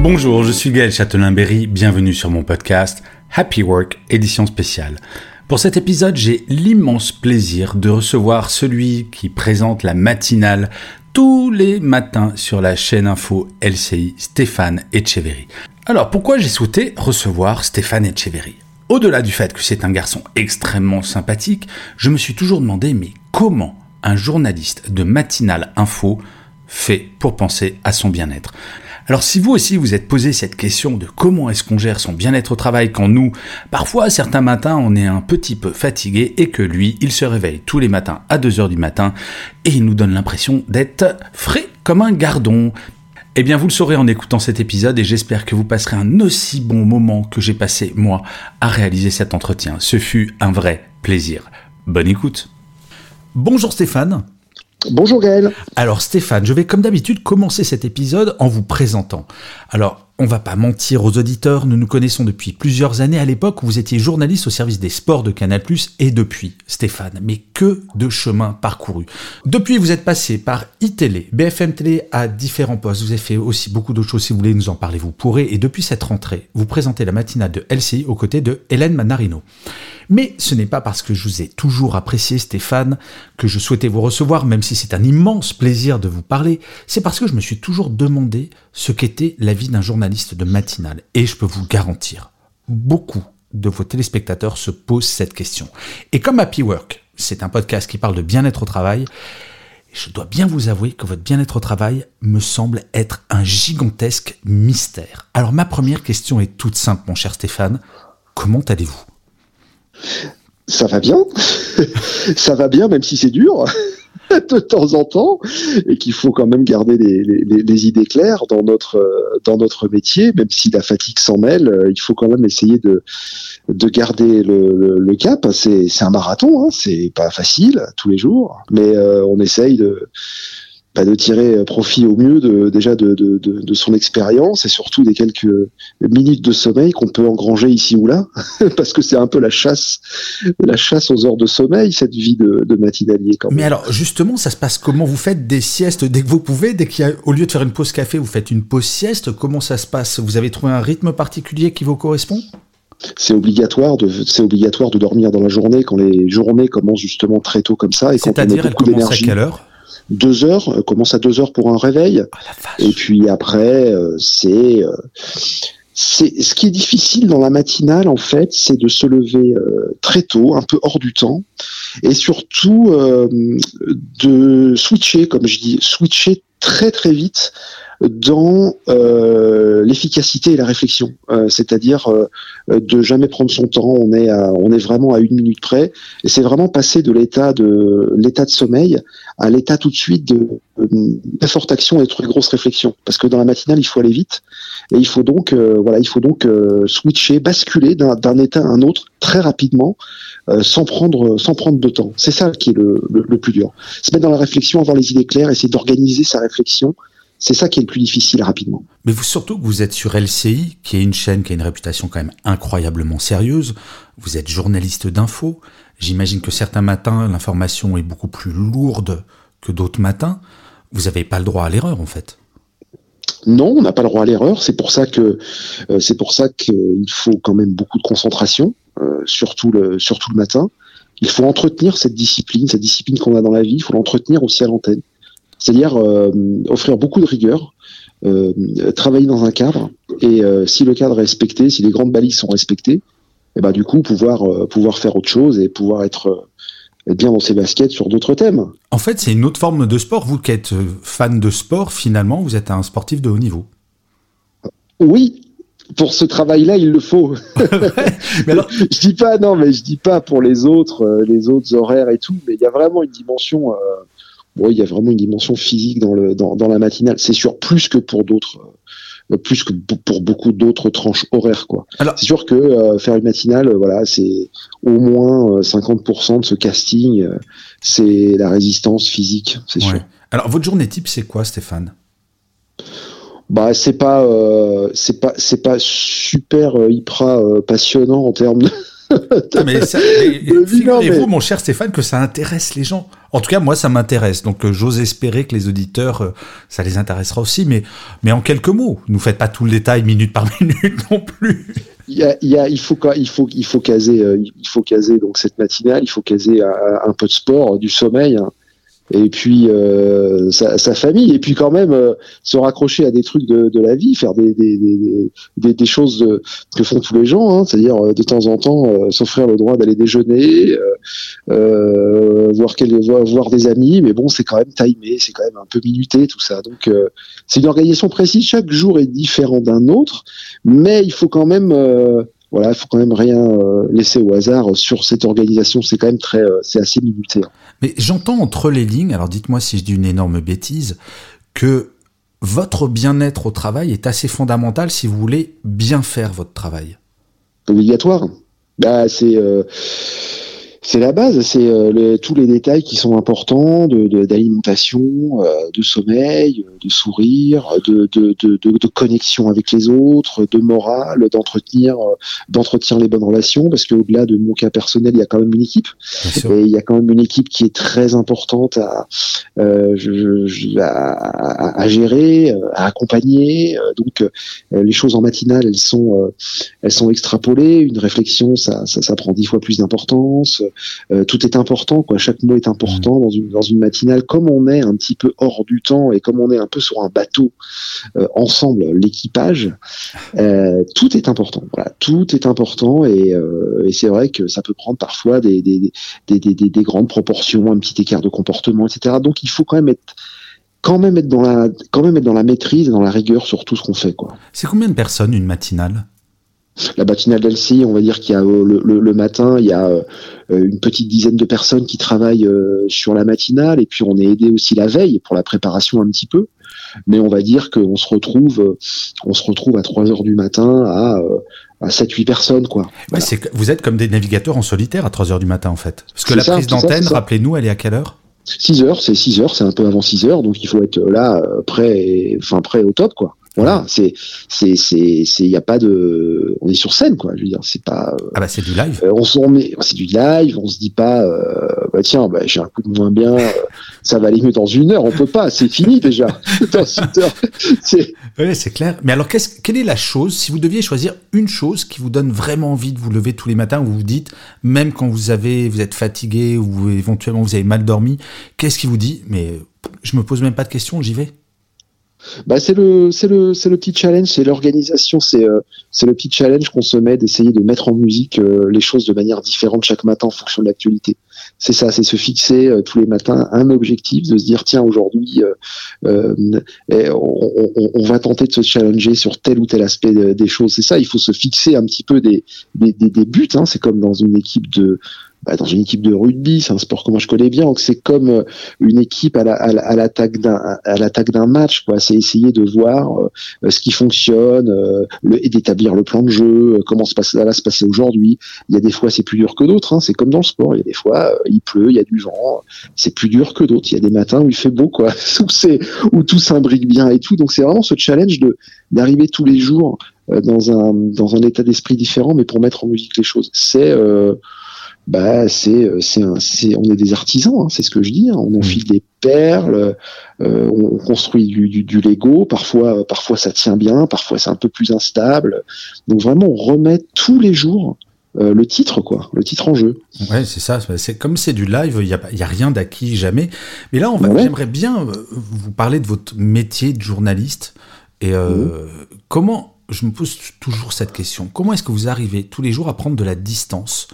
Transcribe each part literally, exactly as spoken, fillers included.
Bonjour, je suis Gaël Châtelain-Berry, bienvenue sur mon podcast Happy Work, édition spéciale. Pour cet épisode, j'ai l'immense plaisir de recevoir celui qui présente la matinale tous les matins sur la chaîne info L C I, Stéphane Etcheverry. Alors pourquoi j'ai souhaité recevoir Stéphane Etcheverry ? Au-delà du fait que c'est un garçon extrêmement sympathique, je me suis toujours demandé mais comment un journaliste de matinale info fait pour penser à son bien-être ? Alors si vous aussi vous êtes posé cette question de comment est-ce qu'on gère son bien-être au travail quand nous, parfois certains matins, on est un petit peu fatigué et que lui, il se réveille tous les matins à deux heures du matin et il nous donne l'impression d'être frais comme un gardon. Eh bien vous le saurez en écoutant cet épisode et j'espère que vous passerez un aussi bon moment que j'ai passé moi à réaliser cet entretien. Ce fut un vrai plaisir. Bonne écoute. Bonjour Stéphane. Bonjour Gaël. Alors Stéphane, je vais comme d'habitude commencer cet épisode en vous présentant. Alors, on va pas mentir aux auditeurs, nous nous connaissons depuis plusieurs années à l'époque où vous étiez journaliste au service des sports de Canal+, et depuis, Stéphane, mais que de chemin parcouru. Depuis, vous êtes passé par iTélé, B F M Télé à différents postes, vous avez fait aussi beaucoup d'autres choses, si vous voulez nous en parler, vous pourrez, et depuis cette rentrée, vous présentez la matinale de L C I aux côtés de Hélène Manarino. Mais ce n'est pas parce que je vous ai toujours apprécié, Stéphane, que je souhaitais vous recevoir, même si c'est un immense plaisir de vous parler. C'est parce que je me suis toujours demandé ce qu'était la vie d'un journaliste de matinale. Et je peux vous garantir, beaucoup de vos téléspectateurs se posent cette question. Et comme Happy Work, c'est un podcast qui parle de bien-être au travail, je dois bien vous avouer que votre bien-être au travail me semble être un gigantesque mystère. Alors ma première question est toute simple, mon cher Stéphane. Comment allez-vous ? Ça va bien, ça va bien même si c'est dur de temps en temps et qu'il faut quand même garder les, les, les idées claires dans notre, dans notre métier, même si la fatigue s'en mêle, il faut quand même essayer de, de garder le, le, le cap, c'est, c'est un marathon, hein. C'est pas facile tous les jours, mais euh, on essaye de... de tirer profit au mieux de, déjà de, de, de, de son expérience et surtout des quelques minutes de sommeil qu'on peut engranger ici ou là, parce que c'est un peu la chasse, la chasse aux heures de sommeil, cette vie de, de matinalier. Quand même. Mais alors, justement, ça se passe comment ? Vous faites des siestes dès que vous pouvez, dès qu'il y a, au lieu de faire une pause café, vous faites une pause sieste. Comment ça se passe ? Vous avez trouvé un rythme particulier qui vous correspond ? C'est obligatoire de c'est obligatoire de dormir dans la journée quand les journées commencent justement très tôt comme ça et quand c'est-à-dire, on a beaucoup d'énergie. C'est-à-dire, elles commencent à quelle heure ? Deux heures, commence à deux heures pour un réveil. Oh, et puis après, euh, c'est, euh, c'est ce qui est difficile dans la matinale en fait, c'est de se lever euh, très tôt, un peu hors du temps, et surtout euh, de switcher, comme je dis, switcher très très vite dans euh, l'efficacité et la réflexion, euh, c'est-à-dire euh, de jamais prendre son temps. On est à, on est vraiment à une minute près, et c'est vraiment passer de l'état de l'état de sommeil à l'état tout de suite de, de très forte action et de très grosse réflexion. Parce que dans la matinale, il faut aller vite, et il faut donc euh, voilà, il faut donc euh, switcher, basculer d'un, d'un état à un autre très rapidement, euh, sans prendre sans prendre de temps. C'est ça qui est le, le, le plus dur. Se mettre dans la réflexion, avoir les idées claires, essayer d'organiser sa réflexion. C'est ça qui est le plus difficile rapidement. Mais vous, surtout que vous êtes sur L C I, qui est une chaîne qui a une réputation quand même incroyablement sérieuse. Vous êtes journaliste d'info. J'imagine que certains matins, l'information est beaucoup plus lourde que d'autres matins. Vous n'avez pas le droit à l'erreur, en fait. Non, on n'a pas le droit à l'erreur. C'est pour ça que euh, c'est pour ça qu'il faut quand même beaucoup de concentration, euh, surtout le surtout le matin. Il faut entretenir cette discipline, cette discipline qu'on a dans la vie. Il faut l'entretenir aussi à l'antenne. C'est-à-dire euh, offrir beaucoup de rigueur, euh, travailler dans un cadre, et euh, si le cadre est respecté, si les grandes balises sont respectées, et ben du coup pouvoir euh, pouvoir faire autre chose et pouvoir être, euh, être bien dans ses baskets sur d'autres thèmes. En fait, c'est une autre forme de sport. Vous qui êtes fan de sport, finalement, vous êtes un sportif de haut niveau. Oui. pour ce travail-là, il le faut. mais alors... Je dis pas non, mais je dis pas pour les autres, euh, les autres horaires et tout, mais il y a vraiment une dimension. Euh, bon, il y a vraiment une dimension physique dans le dans, dans la matinale. C'est sûr plus que pour d'autres, euh, plus que pour beaucoup d'autres tranches horaires, quoi. Alors... C'est sûr que euh, faire une matinale, euh, voilà, c'est au moins euh, cinquante pour cent de ce casting, euh, c'est la résistance physique, c'est ouais. sûr. Alors, votre journée type, c'est quoi, Stéphane ? Bah c'est pas euh, c'est pas c'est pas super euh, hyper euh, passionnant en termes de, de, ah, mais ça, mais, de figurez-vous mais... mon cher Stéphane que ça intéresse les gens. En tout cas moi ça m'intéresse, donc euh, j'ose espérer que les auditeurs euh, ça les intéressera aussi, mais mais en quelques mots, ne faites pas tout le détail minute par minute non plus. Il y a, il y a, il faut il faut il faut caser euh, il faut caser donc cette matinale, il faut caser un, un peu de sport, du sommeil. Hein. Et puis euh, sa, sa famille, et puis quand même euh, se raccrocher à des trucs de, de la vie, faire des des des des, des choses de, que font tous les gens, hein, c'est-à-dire euh, de temps en temps euh, s'offrir le droit d'aller déjeuner, euh, euh, voir quel, voir, voir des amis, mais bon c'est quand même timé, c'est quand même un peu minuté tout ça, donc euh, c'est une organisation précise. Chaque jour est différent d'un autre, mais il faut quand même euh, Voilà, il faut quand même rien laisser au hasard sur cette organisation. C'est quand même très, c'est assez minuté. Mais j'entends entre les lignes, alors dites-moi si je dis une énorme bêtise, que votre bien-être au travail est assez fondamental si vous voulez bien faire votre travail. Obligatoire. Bah, c'est. Euh... C'est la base, c'est euh, les, tous les détails qui sont importants, de, de, d'alimentation, euh, de sommeil, de sourire, de, de, de, de, de connexion avec les autres, de morale, d'entretenir, euh, d'entretenir les bonnes relations, parce qu'au-delà de mon cas personnel, il y a quand même une équipe, et il y a quand même une équipe qui est très importante à, euh, je, je, à, à gérer, à accompagner. Donc euh, les choses en matinale, elles sont, euh, elles sont extrapolées. Une réflexion, ça, ça, ça prend dix fois plus d'importance. Euh, tout est important, quoi. Chaque mot est important dans une, dans une matinale. Comme on est un petit peu hors du temps et comme on est un peu sur un bateau euh, ensemble, l'équipage, euh, tout est important. Voilà, tout est important et, euh, et c'est vrai que ça peut prendre parfois des, des, des, des, des, des grandes proportions, un petit écart de comportement, et cetera. Donc il faut quand même être, quand même être dans la, quand même être dans la maîtrise, dans la rigueur sur tout ce qu'on fait, quoi. C'est combien de personnes une matinale ? La matinale d'Annecy, on va dire qu'il y a le, le, le matin, il y a euh, une petite dizaine de personnes qui travaillent euh, sur la matinale, et puis on est aidé aussi la veille pour la préparation un petit peu. Mais on va dire qu'on se retrouve, on se retrouve à trois heures du matin à, à sept huit personnes, quoi. Voilà. Ouais, c'est que vous êtes comme des navigateurs en solitaire à trois heures du matin en fait. Parce que c'est la ça, prise d'antenne, ça, rappelez-nous, elle est à quelle heure ? six heures, c'est six heures, c'est un peu avant six heures, donc il faut être là prêt, et, enfin prêt au top, quoi. Voilà, c'est, c'est, c'est, c'est, il y a pas de, on est sur scène, quoi. Je veux dire, c'est pas. Ah bah c'est du live. Euh, on se met, c'est du live. On se dit pas, euh, bah tiens, bah j'ai un coup de moins bien. Euh, ça va aller mieux dans une heure. On peut pas. C'est fini déjà. Dans une heure. C'est. Oui, c'est clair. Mais alors, qu'est-ce, quelle est la chose, si vous deviez choisir une chose qui vous donne vraiment envie de vous lever tous les matins, où vous vous dites, même quand vous avez, vous êtes fatigué ou éventuellement vous avez mal dormi, qu'est-ce qui vous dit, mais je me pose même pas de questions, j'y vais. Bah c'est le c'est le c'est le petit challenge, c'est l'organisation, c'est euh, c'est le petit challenge qu'on se met d'essayer de mettre en musique euh, les choses de manière différente chaque matin en fonction de l'actualité. C'est ça, c'est se fixer euh, tous les matins un objectif, de se dire tiens aujourd'hui euh, euh, eh, on, on, on va tenter de se challenger sur tel ou tel aspect de, des choses. C'est ça, il faut se fixer un petit peu des des des, des buts. Hein. C'est comme dans une équipe de Bah, dans une équipe de rugby, c'est un sport que moi je connais bien, donc c'est comme une équipe à, la, à, la, à l'attaque d'un à l'attaque d'un match, quoi. C'est essayer de voir euh, ce qui fonctionne, euh, le, et d'établir le plan de jeu, comment se passe, là se passer aujourd'hui. Il y a des fois c'est plus dur que d'autres, hein. C'est comme dans le sport, il y a des fois euh, il pleut, il y a du vent, c'est plus dur que d'autres. Il y a des matins où il fait beau, quoi, où c'est où tout s'imbrique bien et tout. Donc c'est vraiment ce challenge de d'arriver tous les jours euh, dans un dans un état d'esprit différent, mais pour mettre en musique les choses. C'est euh, Bah, c'est, c'est, un, c'est, on est des artisans, hein, c'est ce que je dis. Hein, on enfile des perles, euh, on construit du, du, du Lego. Parfois, parfois ça tient bien, parfois c'est un peu plus instable. Donc vraiment, on remet tous les jours euh, le titre, quoi, le titre en jeu. Ouais, c'est ça. C'est comme c'est du live, il y a, il y a rien d'acquis jamais. Mais là, on va, ouais. J'aimerais bien vous parler de votre métier de journaliste et euh, mmh. comment. Je me pose toujours cette question. Comment est-ce que vous arrivez tous les jours à prendre de la distance?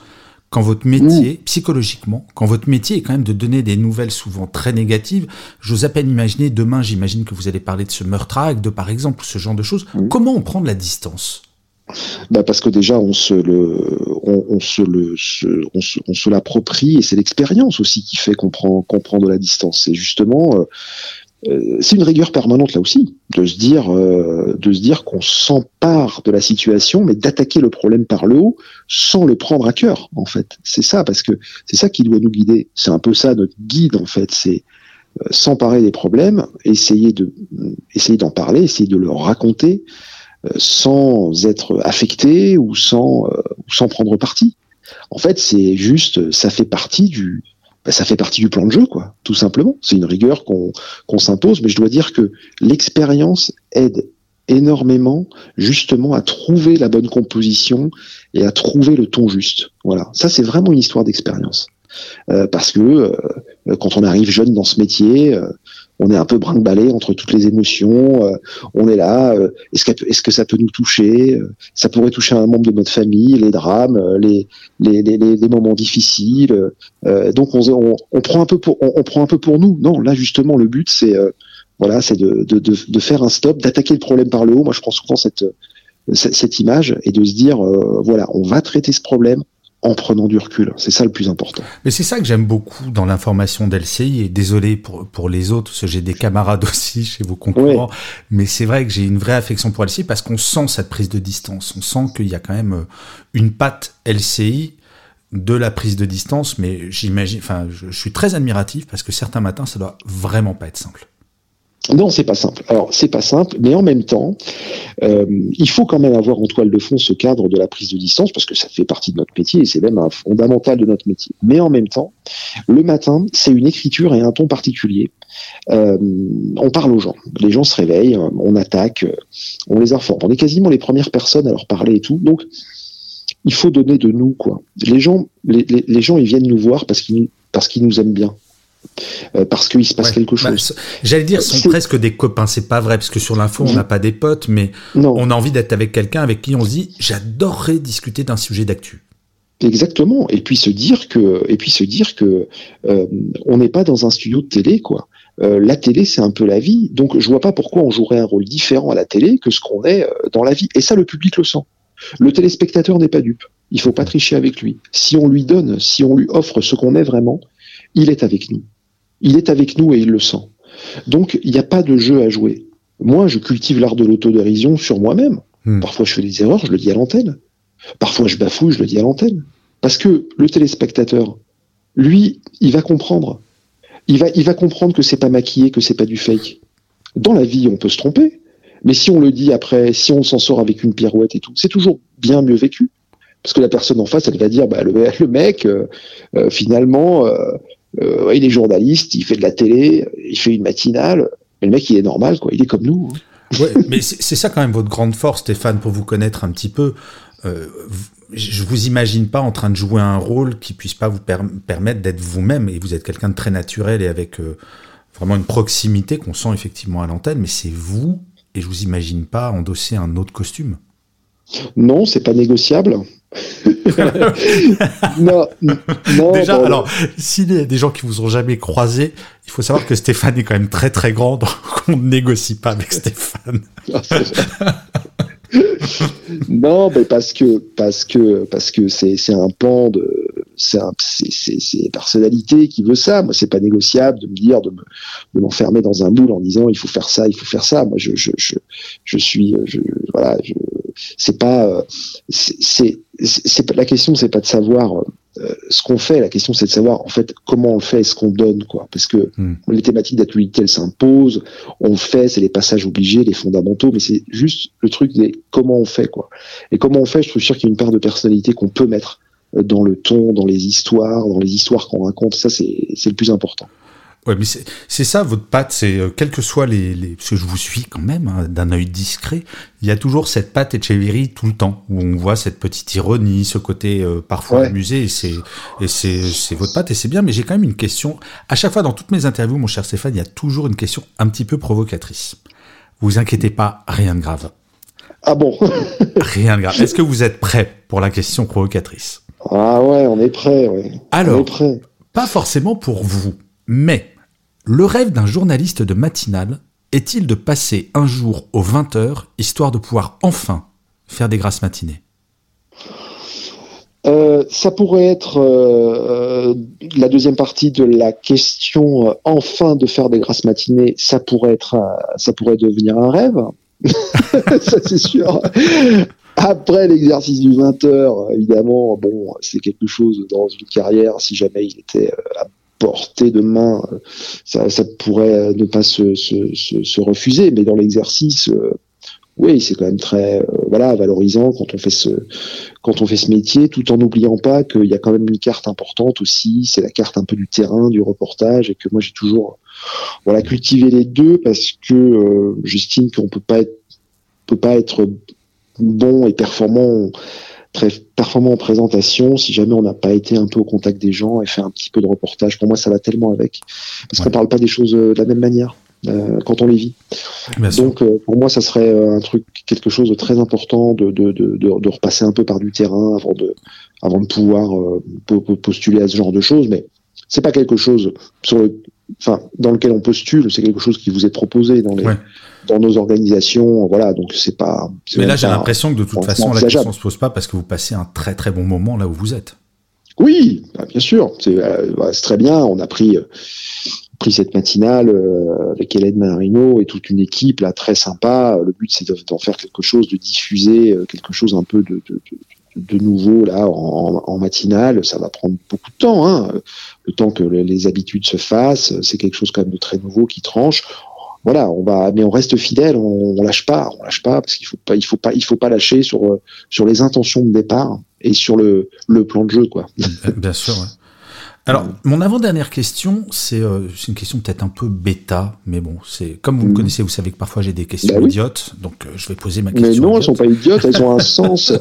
Quand votre métier, mmh. psychologiquement, quand votre métier est quand même de donner des nouvelles souvent très négatives, j'ose à peine imaginer, demain, j'imagine que vous allez parler de ce meurtre à Agde, par exemple, ou ce genre de choses. Mmh. Comment on prend de la distance ? Bah parce que déjà on se le on, on se le se, on se on se l'approprie, et c'est l'expérience aussi qui fait qu'on prend qu'on prend de la distance. Et justement euh, c'est une rigueur permanente là aussi de se dire euh, de se dire qu'on s'empare de la situation, mais d'attaquer le problème par le haut sans le prendre à cœur en fait. C'est ça, parce que c'est ça qui doit nous guider. C'est un peu ça notre guide en fait, c'est euh, s'emparer des problèmes, essayer de essayer d'en parler, essayer de le raconter, sans être affecté ou sans euh, sans prendre parti. En fait, c'est juste, ça fait partie du ben, ça fait partie du plan de jeu, quoi, tout simplement. C'est une rigueur qu'on qu'on s'impose, mais je dois dire que l'expérience aide énormément justement à trouver la bonne composition et à trouver le ton juste. Voilà, ça c'est vraiment une histoire d'expérience. Euh, parce que euh, quand on arrive jeune dans ce métier, euh, on est un peu brinque-ballé entre toutes les émotions, euh, on est là, euh, est-ce, que, est-ce que ça peut nous toucher, euh, ça pourrait toucher un membre de notre famille, les drames, euh, les, les, les, les moments difficiles, euh, donc on, on, on, prend un peu pour, on, on prend un peu pour nous. Non, là justement le but c'est, euh, voilà, c'est de, de, de, de faire un stop, d'attaquer le problème par le haut. Moi je prends souvent cette, cette, cette image, et de se dire, euh, voilà, on va traiter ce problème en prenant du recul. C'est ça le plus important. Mais c'est ça que j'aime beaucoup dans l'information d'L C I, et désolé pour, pour les autres, parce que j'ai des camarades aussi chez vos concurrents, oui. Mais c'est vrai que j'ai une vraie affection pour L C I, parce qu'on sent cette prise de distance, on sent qu'il y a quand même une patte L C I de la prise de distance, mais j'imagine, enfin, je, je suis très admiratif, parce que certains matins, ça doit vraiment pas être simple. Non, c'est pas simple. Alors, c'est pas simple, mais en même temps, euh, il faut quand même avoir en toile de fond ce cadre de la prise de distance, parce que ça fait partie de notre métier, et c'est même un fondamental de notre métier. Mais en même temps, le matin, c'est une écriture et un ton particulier. Euh, on parle aux gens. Les gens se réveillent, on attaque, on les informe. On est quasiment les premières personnes à leur parler et tout. Donc, il faut donner de nous, quoi. Les gens, les, les, les gens, ils viennent nous voir parce qu'ils, parce qu'ils nous aiment bien. Euh, parce qu'il se passe ouais, quelque chose. Bah, j'allais dire, sont c'est... presque des copains, c'est pas vrai, parce que sur l'info, on n'a pas des potes, mais non. On a envie d'être avec quelqu'un avec qui on se dit, j'adorerais discuter d'un sujet d'actu. Exactement. Et puis se dire que, et puis se dire que, euh, on n'est pas dans un studio de télé, quoi. Euh, la télé, c'est un peu la vie. Donc, je vois pas pourquoi on jouerait un rôle différent à la télé que ce qu'on est dans la vie. Et ça, le public le sent. Le téléspectateur n'est pas dupe. Il faut pas tricher avec lui. Si on lui donne, si on lui offre ce qu'on est vraiment, il est avec nous. Il est avec nous et il le sent. Donc, il n'y a pas de jeu à jouer. Moi, je cultive l'art de l'autodérision sur moi-même. Mmh. Parfois, je fais des erreurs, je le dis à l'antenne. Parfois, je bafouille, je le dis à l'antenne. Parce que le téléspectateur, lui, il va comprendre. Il va, il va comprendre que c'est pas maquillé, que c'est pas du fake. Dans la vie, on peut se tromper. Mais si on le dit après, si on s'en sort avec une pirouette et tout, c'est toujours bien mieux vécu. Parce que la personne en face, elle va dire, bah, le, le mec, euh, euh, finalement... Euh, Euh, il est journaliste, il fait de la télé, il fait une matinale, mais le mec il est normal, quoi, il est comme nous. Hein. Ouais, mais c'est, c'est ça quand même votre grande force, Stéphane, pour vous connaître un petit peu. Euh, je vous imagine pas en train de jouer un rôle qui puisse pas vous per- permettre d'être vous-même, et vous êtes quelqu'un de très naturel et avec euh, vraiment une proximité qu'on sent effectivement à l'antenne, mais c'est vous, et je vous imagine pas endosser un autre costume. Non, c'est pas négociable. non, non, Déjà, bon, alors, s'il y a des gens qui vous ont jamais croisé, il faut savoir que Stéphane est quand même très très grand, donc on ne négocie pas avec Stéphane. non, mais parce que parce que parce que c'est c'est un pan de c'est un, c'est c'est c'est personnalité qui veut ça. Moi, c'est pas négociable de me dire de me de m'enfermer dans un boule en disant il faut faire ça, il faut faire ça. Moi, je je je je suis je voilà je c'est pas c'est c'est, c'est la question c'est pas de savoir euh, ce qu'on fait, la question c'est de savoir en fait comment on le fait et ce qu'on donne, quoi, parce que mmh. les thématiques d'actualité elles s'imposent, on le fait, c'est les passages obligés, les fondamentaux, mais c'est juste le truc des comment on fait, quoi, et comment on fait. Je suis sûr qu'il y a une part de personnalité qu'on peut mettre dans le ton, dans les histoires dans les histoires qu'on raconte, ça c'est c'est le plus important. Ouais, mais c'est, c'est ça, votre patte, c'est, euh, quelles que soient les, les, parce que je vous suis quand même, hein, d'un œil discret, il y a toujours cette patte Etcheverry tout le temps, où on voit cette petite ironie, ce côté, euh, parfois ouais. amusé, et c'est, et c'est, c'est votre patte, et c'est bien, mais j'ai quand même une question. À chaque fois, dans toutes mes interviews, mon cher Stéphane, il y a toujours une question un petit peu provocatrice. Vous inquiétez pas, rien de grave. Ah bon? Rien de grave. Est-ce que vous êtes prêt pour la question provocatrice? Ah ouais, on est prêt, ouais. Alors, on est prêt. Pas forcément pour vous, mais, le rêve d'un journaliste de matinale est-il de passer un jour aux vingt heures, histoire de pouvoir enfin faire des grasses matinées? Euh, ça pourrait être euh, la deuxième partie de la question. Euh, enfin, de faire des grasses matinées, ça pourrait être, euh, ça pourrait devenir un rêve. Ça, c'est sûr. Après l'exercice du vingt heures, évidemment, bon, c'est quelque chose dans une carrière. Si jamais il était euh, à portée de main, ça, ça pourrait ne pas se, se, se, se refuser. Mais dans l'exercice. Euh, Oui, c'est quand même très euh, voilà valorisant quand on fait ce quand on fait ce métier, tout en n'oubliant pas qu'il y a quand même une carte importante aussi. C'est la carte un peu du terrain, du reportage, et que moi j'ai toujours voilà cultivé les deux parce que euh, j'estime qu'on peut pas être peut pas être bon et performant très performant en présentation si jamais on n'a pas été un peu au contact des gens et fait un petit peu de reportage. Pour moi, ça va tellement avec parce ouais. qu'on parle pas des choses de la même manière. Euh, quand on les vit. Bien Donc euh, pour moi ça serait euh, un truc quelque chose de très important de de de de, de repasser un peu par du terrain avant de avant de pouvoir euh, po- postuler à ce genre de choses, mais c'est pas quelque chose sur le enfin dans lequel on postule, c'est quelque chose qui vous est proposé dans les ouais. dans nos organisations, voilà, donc c'est pas c'est Mais là j'ai pas, l'impression que de toute façon la question se pose pas parce que vous passez un très très bon moment là où vous êtes. Oui, bah, bien sûr, c'est, euh, bah, c'est très bien, on a pris euh, pris cette matinale euh, avec Hélène Marino et toute une équipe là très sympa. Le but c'est d'en faire quelque chose, de diffuser euh, quelque chose un peu de, de, de, de nouveau là en, en matinale. Ça va prendre beaucoup de temps, hein. Le temps que les, les habitudes se fassent, c'est quelque chose quand même de très nouveau qui tranche. Voilà, on va, mais on reste fidèle, on, on lâche pas, on lâche pas parce qu'il faut pas, il faut pas, il faut pas lâcher sur sur les intentions de départ et sur le le plan de jeu quoi. Bien sûr. Ouais. Alors, mon avant-dernière question, c'est, euh, c'est une question peut-être un peu bêta, mais bon, c'est comme vous mmh. me connaissez, vous savez que parfois j'ai des questions bah oui. idiotes, donc euh, je vais poser ma question. Mais non, idiote. Elles sont pas idiotes, elles ont un sens.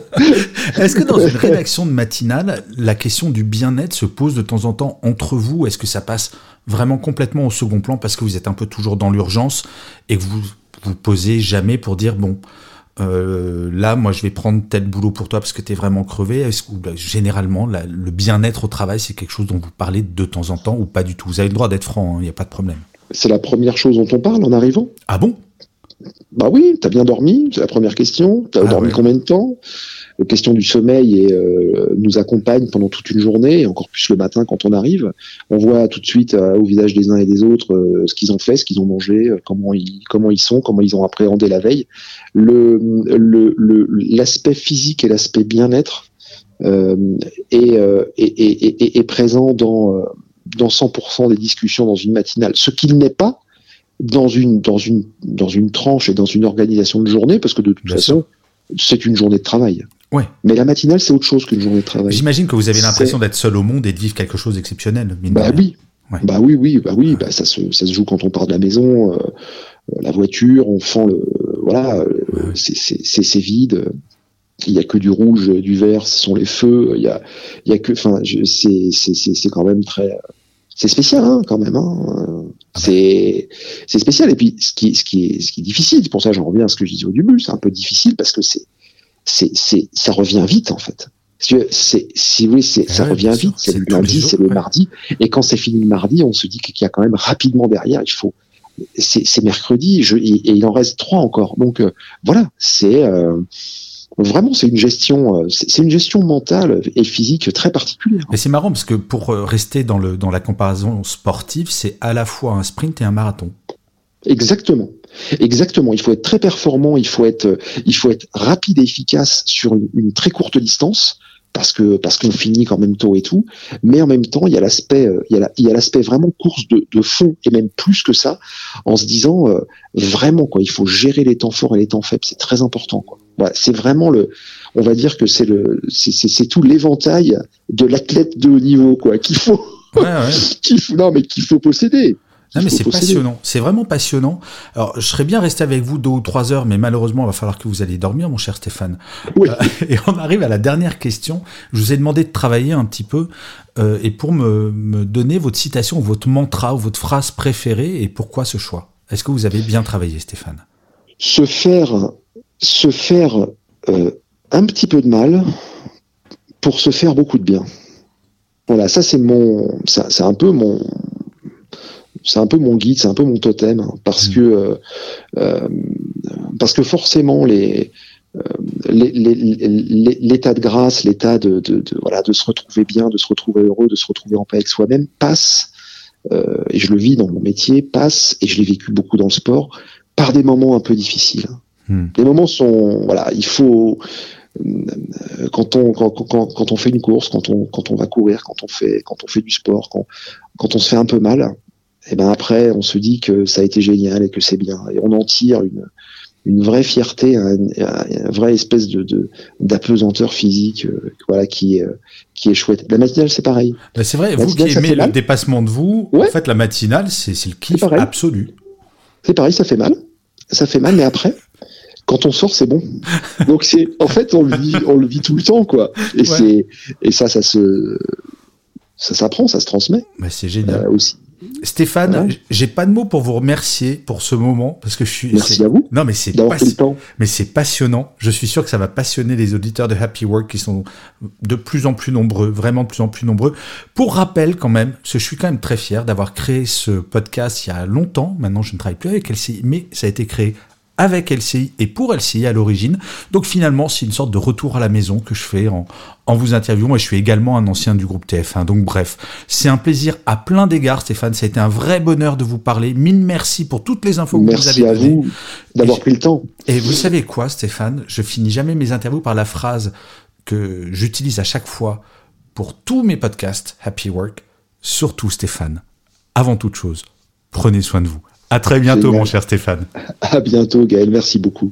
Est-ce que dans une rédaction de matinale, la question du bien-être se pose de temps en temps entre vous? Est-ce que ça passe vraiment complètement au second plan parce que vous êtes un peu toujours dans l'urgence et que vous vous posez jamais pour dire bon. Euh, là, moi, je vais prendre tel boulot pour toi parce que t'es vraiment crevé. Est-ce que bah, généralement, la, le bien-être au travail, c'est quelque chose dont vous parlez de temps en temps ou pas du tout? Vous avez le droit d'être franc, il hein, n'y a pas de problème. C'est la première chose dont on parle en arrivant. Ah bon? Bah oui, t'as bien dormi, c'est la première question. T'as ah dormi ouais. combien de temps? La question du sommeil et, euh, nous accompagne pendant toute une journée, et encore plus le matin quand on arrive. On voit tout de suite euh, au visage des uns et des autres euh, ce qu'ils ont fait, ce qu'ils ont mangé, euh, comment, ils, comment ils sont, comment ils ont appréhendé la veille. Le, le, le, l'aspect physique et l'aspect bien-être euh, est, euh, est, est, est, est présent dans, euh, dans cent pour cent des discussions dans une matinale, ce qu'il n'est pas dans une, dans, une, dans une tranche et dans une organisation de journée, parce que de toute Bien façon, sûr. c'est une journée de travail. Ouais. Mais la matinale, c'est autre chose qu'une journée de travail. J'imagine que vous avez l'impression c'est... d'être seul au monde et de vivre quelque chose d'exceptionnel. Bah oui. Ouais. bah oui, oui, bah oui, ouais. bah ça se, ça se joue quand on part de la maison, euh, la voiture, on fend le, euh, voilà, euh, ouais. c'est, c'est, c'est, c'est vide. Il y a que du rouge, du vert, ce sont les feux. Il y a, il y a que, enfin, c'est, c'est, c'est, c'est quand même très. C'est spécial, hein, quand même. Hein. C'est c'est spécial. Et puis, ce qui ce qui est ce qui est difficile. Pour ça, j'en reviens à ce que je disais au début. C'est un peu difficile parce que c'est c'est c'est ça revient vite en fait. C'est c'est si oui, c'est ça ouais, revient vite. C'est, c'est le lundi, jours, c'est le ouais. mardi. Et quand c'est fini le mardi, on se dit qu'il y a quand même rapidement derrière. Il faut c'est c'est mercredi. Je, et, et il en reste trois encore. Donc euh, voilà. C'est euh, Vraiment, c'est une gestion, c'est une gestion mentale et physique très particulière. Mais c'est marrant parce que pour rester dans le dans la comparaison sportive, c'est à la fois un sprint et un marathon. Exactement, exactement. Il faut être très performant, il faut être, il faut être rapide et efficace sur une, une très courte distance parce que parce qu'on finit quand même tôt et tout. Mais en même temps, il y a l'aspect, il y a la, il y a l'aspect vraiment course de, de fond et même plus que ça, en se disant euh, vraiment quoi, il faut gérer les temps forts et les temps faibles, c'est très important quoi. Voilà, c'est vraiment le, on va dire que c'est le, c'est, c'est, c'est tout l'éventail de l'athlète de haut niveau, quoi, qu'il faut, ouais, ouais. qu'il faut, non, mais qu'il faut posséder. Non, mais c'est posséder. Passionnant. C'est vraiment passionnant. Alors, je serais bien resté avec vous deux ou trois heures, mais malheureusement, il va falloir que vous alliez dormir, mon cher Stéphane. Oui. Euh, et on arrive à la dernière question. Je vous ai demandé de travailler un petit peu, euh, et pour me, me donner votre citation, votre mantra ou votre phrase préférée, et pourquoi ce choix? Est-ce que vous avez bien travaillé, Stéphane? Se faire se faire euh, un petit peu de mal pour se faire beaucoup de bien. Voilà, ça c'est mon, ça c'est un peu mon, c'est un peu mon guide, c'est un peu mon totem, hein, parce mmh. que euh, euh, parce que forcément les euh, l'état de grâce, l'état de, de, de, voilà, de se retrouver bien, de se retrouver heureux, de se retrouver en paix avec soi-même passe, euh, et je le vis dans mon métier, passe, et je l'ai vécu beaucoup dans le sport, par des moments un peu difficiles. Hmm. Les moments sont, voilà, il faut... Quand on quand quand quand on fait une course, quand on quand on va courir, quand on fait quand on fait du sport, quand quand on se fait un peu mal, et ben après on se dit que ça a été génial et que c'est bien et on en tire une une vraie fierté, une, une vraie espèce de de d'apesanteur physique, euh, voilà qui est qui est chouette. La matinale c'est pareil. Bah c'est vrai. La vous qui aimez le dépassement de vous, ouais. En fait la matinale c'est c'est le kiff c'est absolu. C'est pareil, ça fait mal, ça fait mal, mais après. Quand on sort, c'est bon. Donc c'est, en fait, on le vit, on le vit tout le temps, quoi. Et ouais. c'est, et ça, ça se, ça s'apprend, ça se transmet. Bah c'est génial euh, aussi. Stéphane, ouais. J'ai pas de mots pour vous remercier pour ce moment parce que je suis. Merci c'est, à vous. Non mais c'est passionnant. Mais c'est passionnant. Je suis sûr que ça va passionner les auditeurs de Happy Work qui sont de plus en plus nombreux, vraiment de plus en plus nombreux. Pour rappel quand même, parce que je suis quand même très fier d'avoir créé ce podcast il y a longtemps. Maintenant, je ne travaille plus avec L C I, mais ça a été créé. Avec L C I et pour L C I à l'origine. Donc finalement, c'est une sorte de retour à la maison que je fais en, en vous interviewant et je suis également un ancien du groupe T F un. Donc bref, c'est un plaisir à plein d'égards, Stéphane. Ça a été un vrai bonheur de vous parler. Mille merci pour toutes les infos que merci vous avez données. Merci à vous d'avoir et, pris le temps. Et vous savez quoi, Stéphane ? Je finis jamais mes interviews par la phrase que j'utilise à chaque fois pour tous mes podcasts Happy Work. Surtout, Stéphane, avant toute chose, prenez soin de vous. À très bientôt, mon cher Stéphane. À bientôt, Gaël. Merci beaucoup.